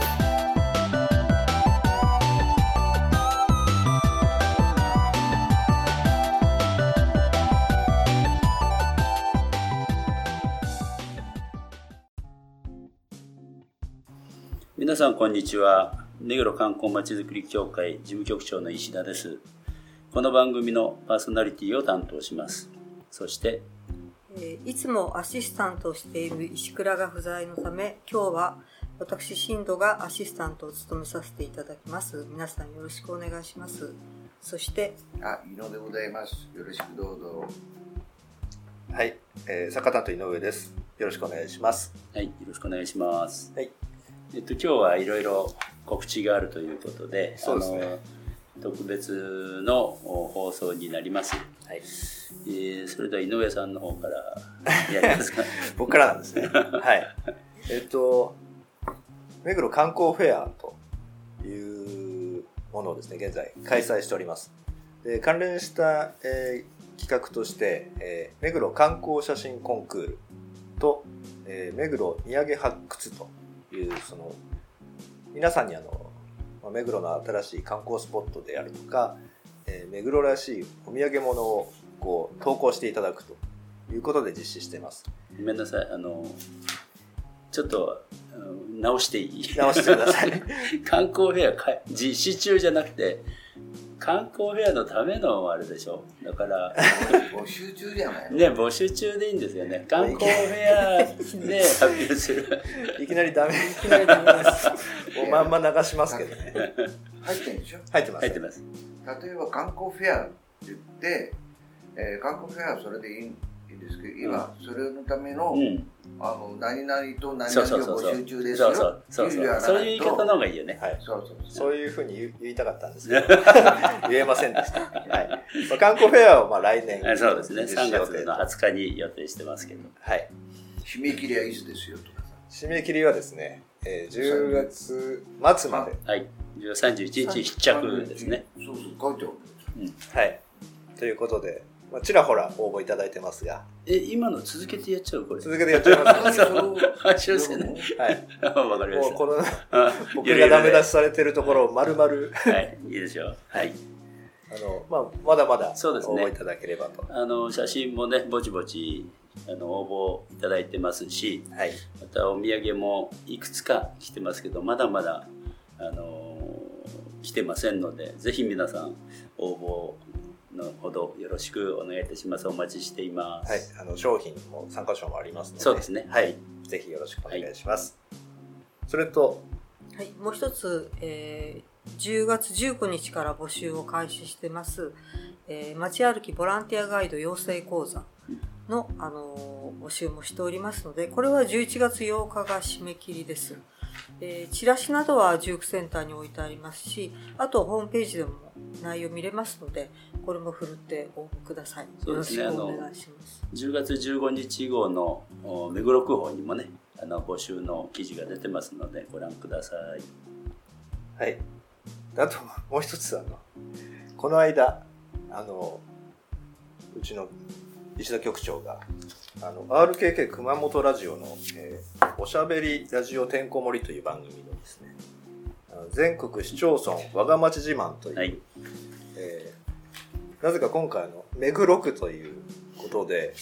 す。皆さんこんにちは。目黒観光まちづくり協会事務局長の石田です。この番組のパーソナリティを担当します。そしていつもアシスタントをしている石倉が不在のため、今日は私新藤がアシスタントを務めさせていただきます。皆さんよろしくお願いします。そして井野でございます。よろしくどうぞ。はい、坂田と井上です。よろしくお願いします。はい、よろしくお願いします。はい、今日はいろいろ告知があるということで、そうですね、特別の放送になります。はい、それでは井上さんの方からやりますか。僕からなんですね。はい。目黒観光フェアというものをですね、現在開催しております。で、関連した、企画として、目黒観光写真コンクールと、目黒土産発掘と。その皆さんに目黒の新しい観光スポットであるとか、目黒らしいお土産物をこう投稿していただくということで実施しています。ごめんなさい、ちょっと直していい？直してください。観光フェア実施中じゃなくて観光フェアのためのあれでしょ。だから募集中じゃないのね。募集中でいいんですよね。観光フェアで発表する。いきなりダメ。いきなりダメです。おまんま流しますけどね。入ってるでしょ。入ってます。入ってます。例えば観光フェアって言って、観光フェアはそれでいいんですけど、今、うん、それのための、うん、何々と何々を募集中ですよ。そういう言い方の方がいいよね。はい、そういうふうに言いたかったんですけど言えませんでした。はい。まあ、観光フェアを来年そうですね。3月の20日に予定してますけど。はい。締め切りはいつですよとか。締め切りはですね、10月末まで。はい。31日必着ですね。そうそう書いてあるんです。はい。ということで。まあ、ちらほら応募いただいてますが、今の続けてやっちゃうこれ。続けてやっちゃいます。そうですね。はい。わかりました。もうこの僕がダメ出しされてるところを丸々はい、いいでしょう。はい。まだまだ応募いただければと。ね、写真もねぼちぼち応募いただいてますし、はい。またお土産もいくつか来てますけど、まだまだ来てませんので、ぜひ皆さん応募のほどよろしくお願いいたします。お待ちしています。はい、商品も参加賞もありますので、そうですね、はい、ぜひよろしくお願いします。はい、それと、はい、もう一つ、10月19日から募集を開始してます、街歩きボランティアガイド養成講座の、募集もしておりますので、これは11月8日が締め切りです。チラシなどはジュークセンターに置いてありますし、あとホームページでも内容見れますので、これも振るって応募ください。そうですね、よろしくお願いします。10月15日号の目黒区報にもね、募集の記事が出てますのでご覧ください。はい。あともう一つ、この間うちの石田局長がRKK 熊本ラジオの、おしゃべりラジオてんこ盛りという番組のですね、全国市町村我が町自慢という、はい、なぜか今回目黒区ということで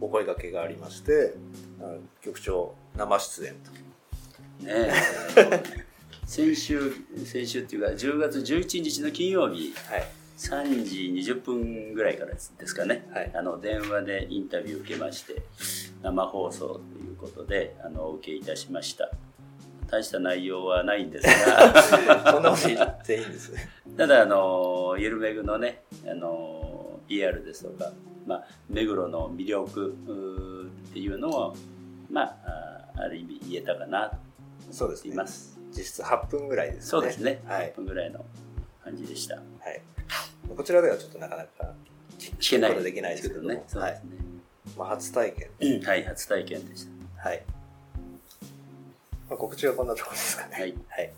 お声掛けがありまして、局長生出演とね先週っていうか10月11日の金曜日、はい、3時20分ぐらいからですかね、はい、電話でインタビュー受けまして、生放送ということでお受けいたしました。大した内容はないんですがそんなこと言っていいんですね。ただゆるめぐのねPR ですとか、まあ、目黒の魅力っていうのを、まあ、ある意味言えたかなと思っています。そうですね、実質8分ぐらいですね。そうですね、はい、8分ぐらいの感じでした。はい、こちらではちょっとなかなか聞けないことできないですけども、ね、そうですね、はい、まあ、初体験、うん、はい、初体験でした。はい。まあ、告知はこんなところですかね。はい。はい、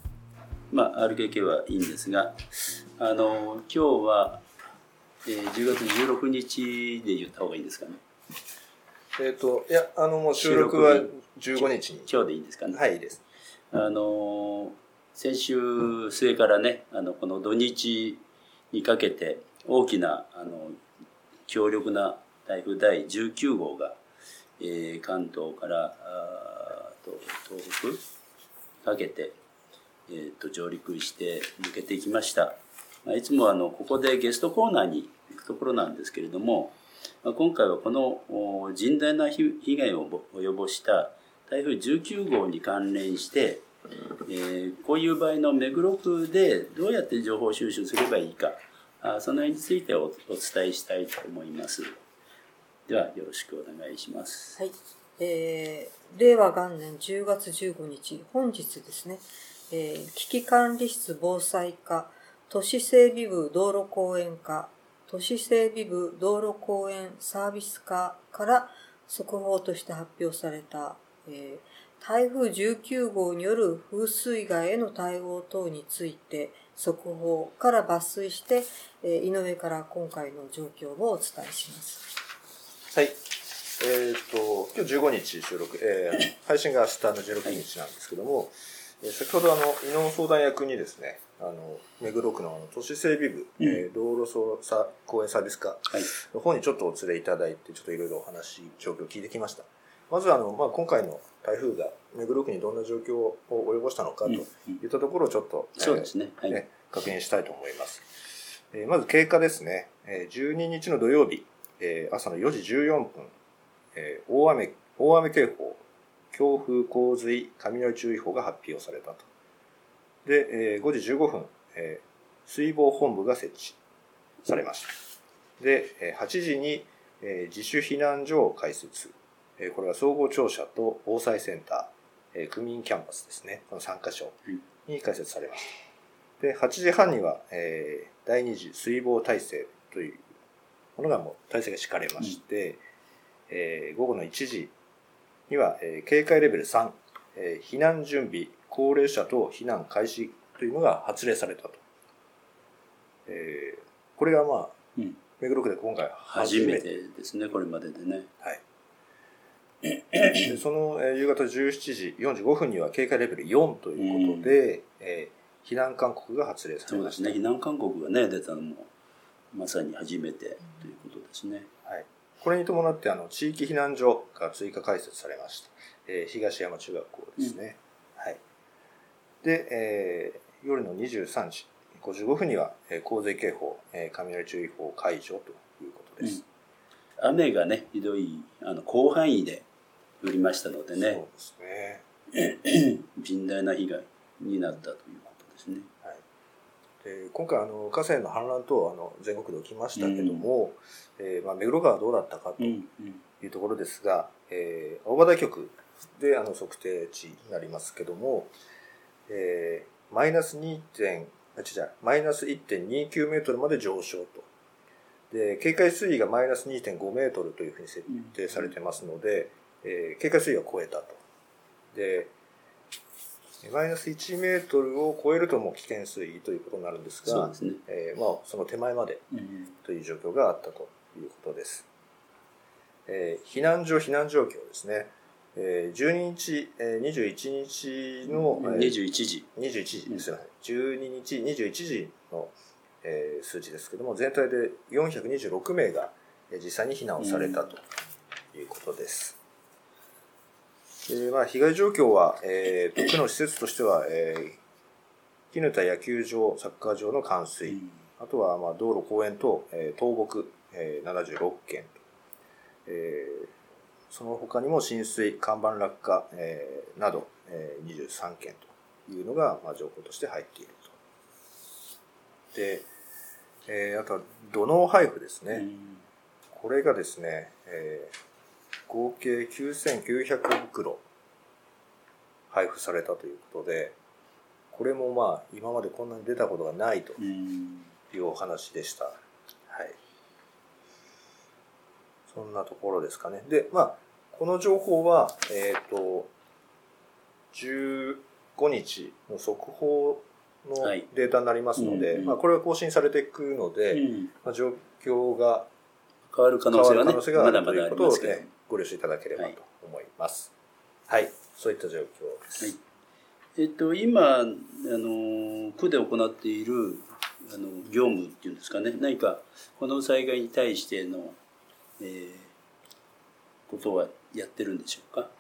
まあ RKK はいいんですが、今日は、10月16日で言った方がいいですかね。いやもう収録は15日に今日でいいですかね。はい、いいです。先週末からね、この土日にかけて大きな強力な台風第19号が、関東から東北かけて、上陸して抜けていきました。いつもここでゲストコーナーに行くところなんですけれども、今回はこの甚大な被害を及ぼした台風19号に関連して、こういう場合の目黒区でどうやって情報収集すればいいか、その辺についてお伝えしたいと思います。ではよろしくお願いします。はい、令和元年10月15日、本日ですね、危機管理室防災課、都市整備部道路公園課、都市整備部道路公園サービス課から速報として発表された、台風19号による風水害への対応等について速報から抜粋して、井上から今回の状況をお伝えします。はい。今日15日収録、配信が明日の16日なんですけども、はい、先ほど伊能相談役にですね、目黒区の都市整備部、うん、道路公園サービス課の方にちょっとお連れいただいて、ちょっといろいろお話、状況を聞いてきました。まずまあ、今回の台風が目黒区にどんな状況を及ぼしたのかといったところをちょっと、そうですね。はい、確認したいと思います。まず経過ですね。12日の土曜日、朝の4時14分、大雨警報、強風、洪水、雷注意報が発表されたと。で、5時15分、水防本部が設置されました。で、8時に自主避難所を開設。これは総合庁舎と防災センター、区民キャンパスですね、この3カ所に開設されました。で、8時半には、第2次水防体制というものがもう体制が敷かれまして、午後の1時には、警戒レベル3、避難準備、高齢者等避難開始というのが発令されたと。これがまあ、目黒区で今回初めてですね、これまででね。はい。その夕方17時45分には警戒レベル4ということで、避難勧告が発令されました。そうですね、避難勧告が、ね、出たのもまさに初めてということですね。はい、これに伴って地域避難所が追加開設されました。東山中学校ですね。うん、はい。で、夜の23時55分には洪水警報、雷注意報解除ということです。うん、雨がね、ひどい広範囲で降りましたのでね、そうですね甚大な被害になったということですね。はい、で今回河川の氾濫等全国で起きましたけども、まあ、目黒川はどうだったかというところですが、青葉台局で測定値になりますけども、マイナス 1.29 メートルまで上昇と。で警戒水位がマイナス 2.5 メートルというふうに設定されてますので、警戒水位を超えたと。で、マイナス1メートルを超えるともう危険水位ということになるんですが、そうですね。まあ、その手前までという状況があったということです。避難状況ですね。12日21時の数値ですけども、全体で426名が実際に避難をされたということです。まあ、被害状況は、区の施設としては、絹田野球場、サッカー場の冠水、あとは、まあ、道路公園等、倒木、76件、その他にも浸水、看板落下、など、23件というのが、まあ、情報として入っていると。で、あとは土のう配布ですね。これがですね、合計9900袋配布されたということで、これもまあ今までこんなに出たことがないというお話でした。はい。そんなところですかね。で、まあ、この情報は、15日の速報のデータになりますので、はい、これは更新されていくので、状況が変わる可能性があるということを、ね、ご了承いただければと思います。はい、そういった状況です。はい、今区で行っている業務っていうんですかね、何かこの災害に対しての、ことはやってるんでしょうか。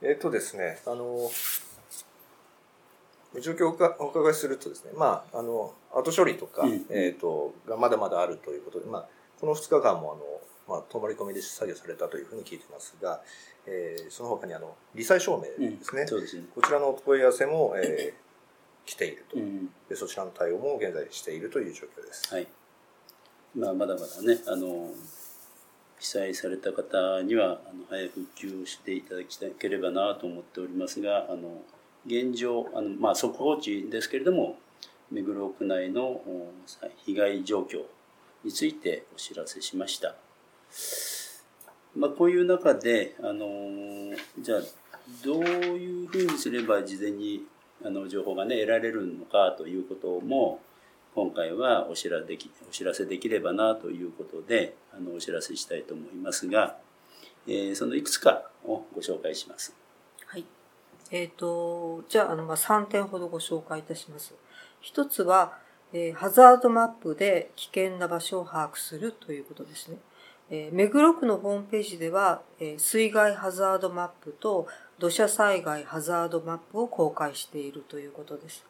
ですね、状況をお伺いするとですね、後処理とか、がまだまだあるということで、この2日間も泊まり込みで作業されたというふうに聞いてますが、その他に罹災証明ですね、そうですね、こちらのお問い合わせも、来ていると、でそちらの対応も現在しているという状況です。はい、まだまだね、被災された方には早く復旧をしていただきたければなと思っておりますが、現状速報値ですけれども、目黒区内の被害状況についてお知らせしました。こういう中でじゃあどういうふうにすれば事前に情報が、ね、得られるのかということも今回はお知らせできればなということでお知らせしたいと思いますが、そのいくつかをご紹介します。はい、じゃあ、3点ほどご紹介いたします。一つは、ハザードマップで危険な場所を把握するということですね。目黒区のホームページでは、水害ハザードマップと土砂災害ハザードマップを公開しているということです。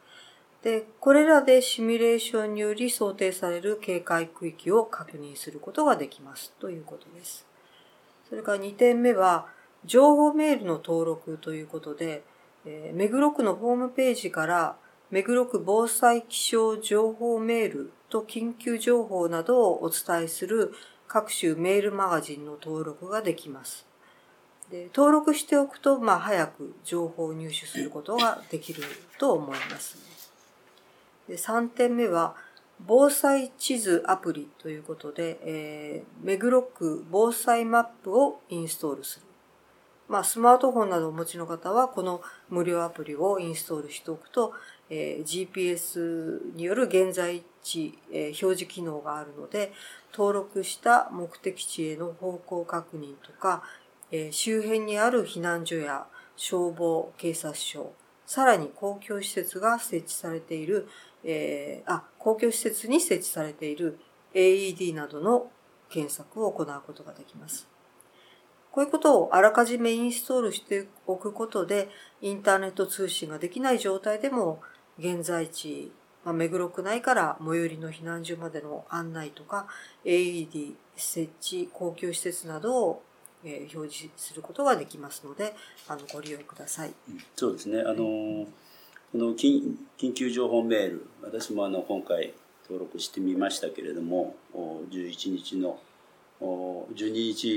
で、これらでシミュレーションにより想定される警戒区域を確認することができますということです。それから2点目は、情報メールの登録ということで、目黒区のホームページから目黒区防災気象情報メールと緊急情報などをお伝えする各種メールマガジンの登録ができます。で、登録しておくと、早く情報を入手することができると思います。で、3点目は、防災地図アプリということで、目黒区防災マップをインストールする。スマートフォンなどをお持ちの方は、この無料アプリをインストールしておくと、GPS による現在地、表示機能があるので、登録した目的地への方向確認とか、周辺にある避難所や消防、警察署、さらに公共施設が設置されている、公共施設に設置されている AED などの検索を行うことができます。こういうことをあらかじめインストールしておくことで、インターネット通信ができない状態でも、現在地、目黒区内から最寄りの避難所までの案内とか、AED 設置、公共施設などを表示することができますので、ご利用ください。そうですね、この緊急情報メール、私も今回登録してみましたけれども、12日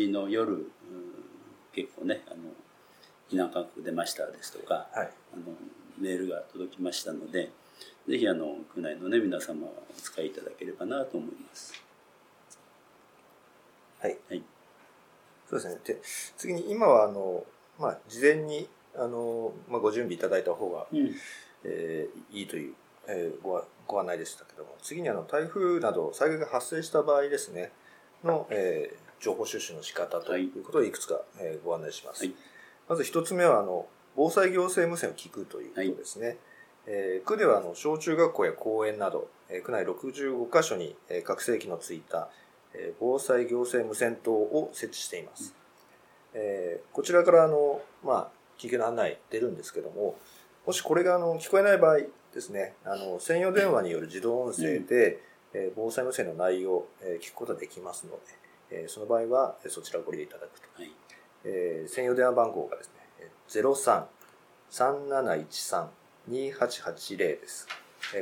の夜、結構ね、避難勧告出ましたですとか、はい、メールが届きましたので、ぜひ区内の、ね、皆様はお使いいただければなと思います。はい。はい、そうですね。で、次に今は事前にご準備いただいた方が、いいという、ご案内でしたけども、次に台風など災害が発生した場合ですねの、情報収集の仕方ということをいくつか、ご案内します。はい、まず一つ目は防災行政無線を聞くということですね。はい、区では小中学校や公園など、区内65カ所に、拡声器のついた、防災行政無線塔を設置しています。こちらから緊急の案内出るんですけども、もしこれが聞こえない場合ですね、専用電話による自動音声で、防災無線の内容を聞くことができますので、その場合はそちらをご利用いただくと、はい、専用電話番号がですね、03-3713-2880 です。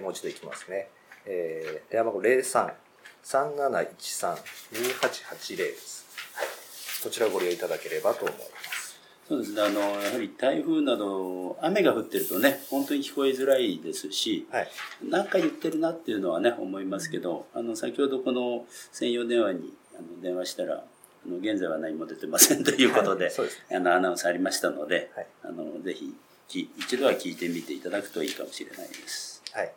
もう一度いきますね。電話番号 03-3713-2880 です。はい。そちらをご利用いただければと思います。そうですね。やはり台風など、雨が降ってるとね、本当に聞こえづらいですし、はい、なんか言ってるなっていうのはね、思いますけど、先ほどこの専用電話に電話したら、現在は何も出てませんということで、はい、そうですね、アナウンスありましたので、はい、ぜひ一度は聞いてみていただくといいかもしれないです、はい、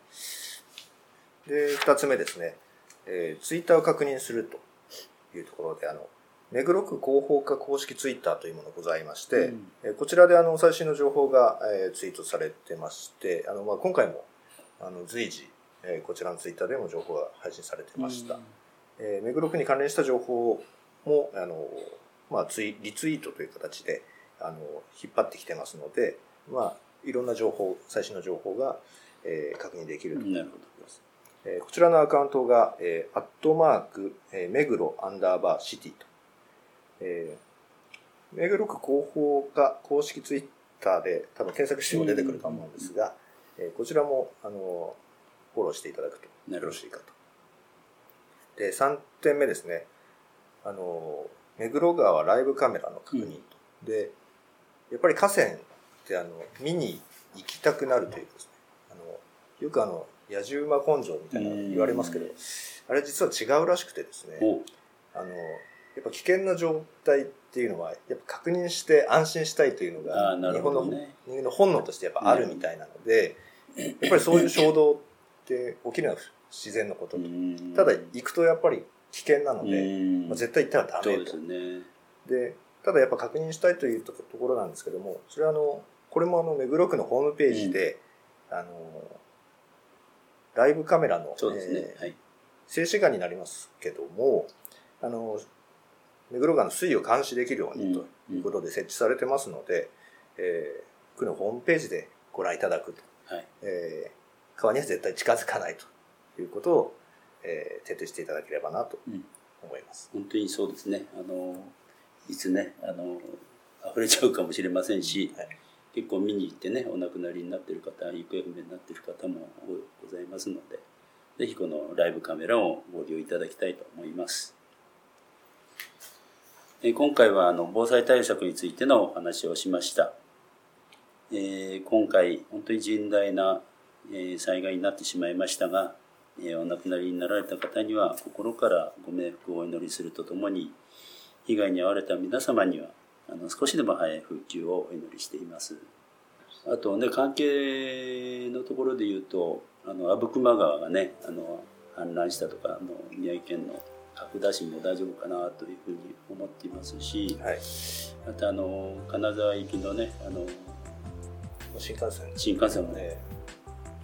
で2つ目ですね、ツイッターを確認するというところで、目黒区広報課公式ツイッターというものがございまして、こちらで最新の情報が、ツイートされてまして、まあ、今回も随時、こちらのツイッターでも情報が配信されてました、目黒区に関連した情報もまあ、リツイートという形で引っ張ってきてますので、まあ、いろんな情報、最新の情報が、確認できるということです、こちらのアカウントが、アットマーク、目黒_シティと、目黒区広報課公式ツイッターで多分検索しても出てくると思うんですが、こちらもフォローしていただくとよろしいかと。で3点目ですね、目黒川ライブカメラの確認と、でやっぱり河川って見に行きたくなるというですね、よく野次馬根性みたいなの言われますけど、あれ実は違うらしくてですね、やっぱ危険な状態っていうのはやっぱ確認して安心したいというのが日本の本能としてやっぱあるみたいなので、やっぱりそういう衝動って起きるのは自然のことと、ただ行くとやっぱり危険なので、まあ、絶対行ったらダメと。そうですね。で、ただやっぱ確認したいというところなんですけども、それはこれも目黒区のホームページで、ライブカメラの、そうですね、はい、静止画になりますけども、目黒川の水位を監視できるようにということで設置されてますので、区のホームページでご覧いただくと、はい、川には絶対近づかないということを、徹底していただければなと思います、本当にそうですね、いつね溢れちゃうかもしれませんし、はい、結構見に行ってね、お亡くなりになっている方、行方不明になっている方もございますので、ぜひこのライブカメラをご利用いただきたいと思います。今回は防災対策についてのお話をしました。今回本当に甚大な災害になってしまいましたが、お亡くなりになられた方には心からご冥福をお祈りするとともに、被害に遭われた皆様には少しでも早い復旧をお祈りしています。あとね、関係のところで言うと、阿武隈川がね、氾濫したとか、宮城県の角田市も大丈夫かなというふうに思っていますし、はい、また金沢行きのね新幹線も行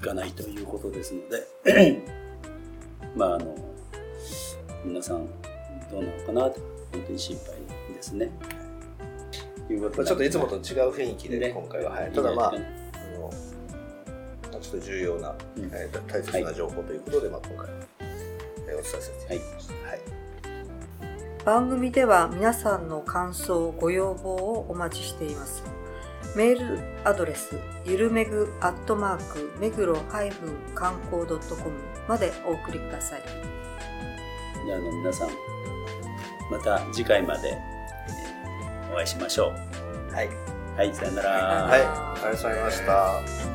かないということですのでまあ皆さんどうなのかなと本当に心配ですね、いうことで、ちょっといつもと違う雰囲気で、ね、今回は、はい、ただまあちょっと重要な、大切な情報ということで、はい、まあ、今回はお伝えさせていただきました、はいはい、番組では皆さんの感想、ご要望をお待ちしています。メールアドレスyurumegu@meguro-kanko.com までお送りください。では皆さん、また次回までお会いしましょう。はい、はい、さよなら、はい、ありがとうございました。